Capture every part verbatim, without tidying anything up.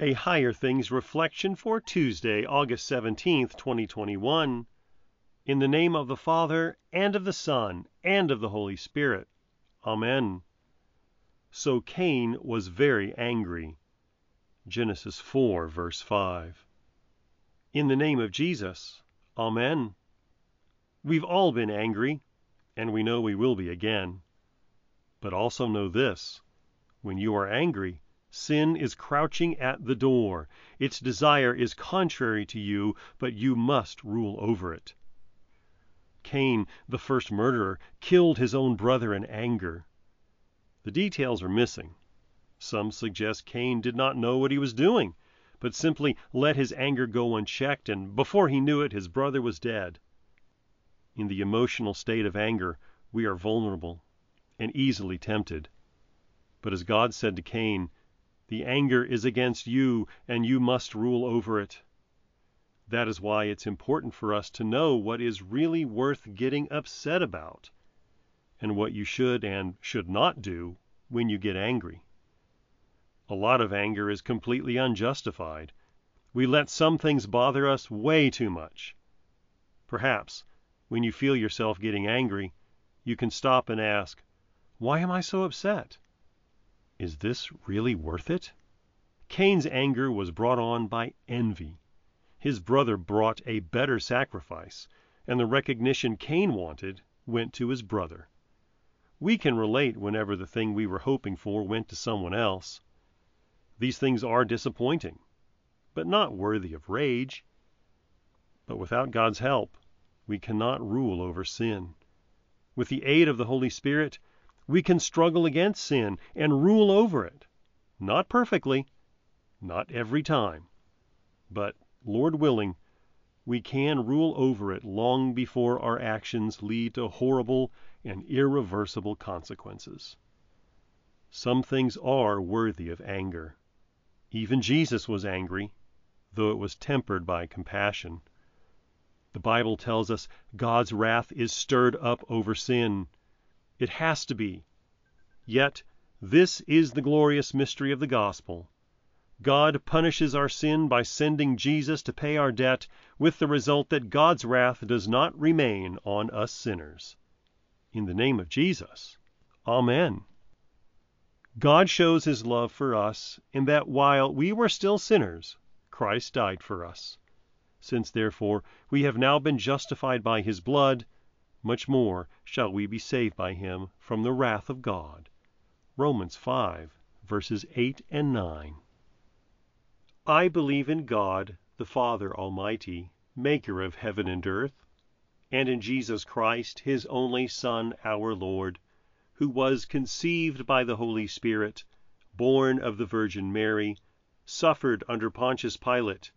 A Higher Things Reflection for Tuesday, August seventeenth, twenty twenty-one. In the name of the Father, and of the Son, and of the Holy Spirit. Amen. So Cain was very angry. Genesis four, verse five. In the name of Jesus. Amen. We've all been angry, and we know we will be again. But also know this, when you are angry, sin is crouching at the door. Its desire is contrary to you, but you must rule over it. Cain, the first murderer, killed his own brother in anger. The details are missing. Some suggest Cain did not know what he was doing, but simply let his anger go unchecked, and before he knew it, his brother was dead. In the emotional state of anger, we are vulnerable and easily tempted. But as God said to Cain, the anger is against you, and you must rule over it. That is why it's important for us to know what is really worth getting upset about, and what you should and should not do when you get angry. A lot of anger is completely unjustified. We let some things bother us way too much. Perhaps, when you feel yourself getting angry, you can stop and ask, "Why am I so upset? Is this really worth it?" Cain's anger was brought on by envy. His brother brought a better sacrifice, and the recognition Cain wanted went to his brother. We can relate whenever the thing we were hoping for went to someone else. These things are disappointing, but not worthy of rage. But without God's help, we cannot rule over sin. With the aid of the Holy Spirit, we can struggle against sin and rule over it. Not perfectly, not every time, but, Lord willing, we can rule over it long before our actions lead to horrible and irreversible consequences. Some things are worthy of anger. Even Jesus was angry, though it was tempered by compassion. The Bible tells us God's wrath is stirred up over sin. It has to be. Yet, this is the glorious mystery of the gospel. God punishes our sin by sending Jesus to pay our debt, with the result that God's wrath does not remain on us sinners. In the name of Jesus. Amen. God shows his love for us in that while we were still sinners, Christ died for us. Since, therefore, we have now been justified by his blood, much more shall we be saved by him from the wrath of God. Romans five, verses eight and nine. I believe in God, the Father Almighty, maker of heaven and earth, and in Jesus Christ, his only Son, our Lord, who was conceived by the Holy Spirit, born of the Virgin Mary, suffered under Pontius Pilate,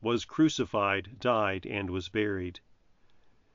was crucified, died, and was buried.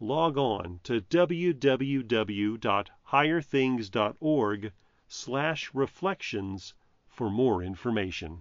log on to w w w dot higher things dot org slash reflections for more information.